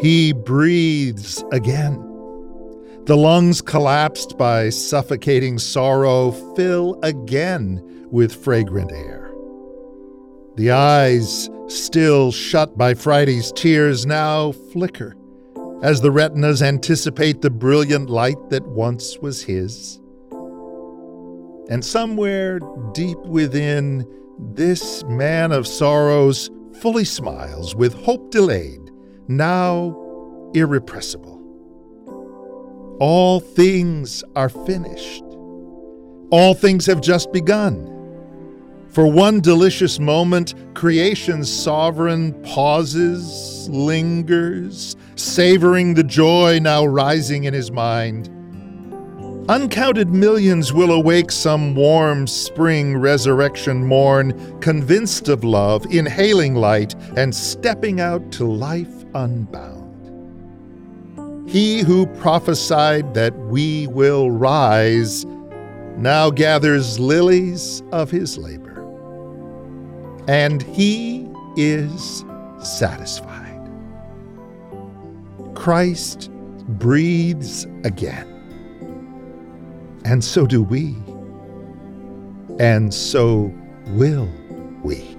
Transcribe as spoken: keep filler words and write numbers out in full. He breathes again. The lungs collapsed by suffocating sorrow fill again with fragrant air. The eyes, still shut by Friday's tears, now flicker as the retinas anticipate the brilliant light that once was his. And somewhere deep within, this man of sorrows fully smiles with hope delayed, now irrepressible. All things are finished. All things have just begun. For one delicious moment, creation's sovereign pauses, lingers, savoring the joy now rising in his mind. Uncounted millions will awake some warm spring resurrection morn, convinced of love, inhaling light, and stepping out to life unbound. He who prophesied that we will rise now gathers lilies of his labor. And he is satisfied. Christ breathes again. And so do we. And so will we.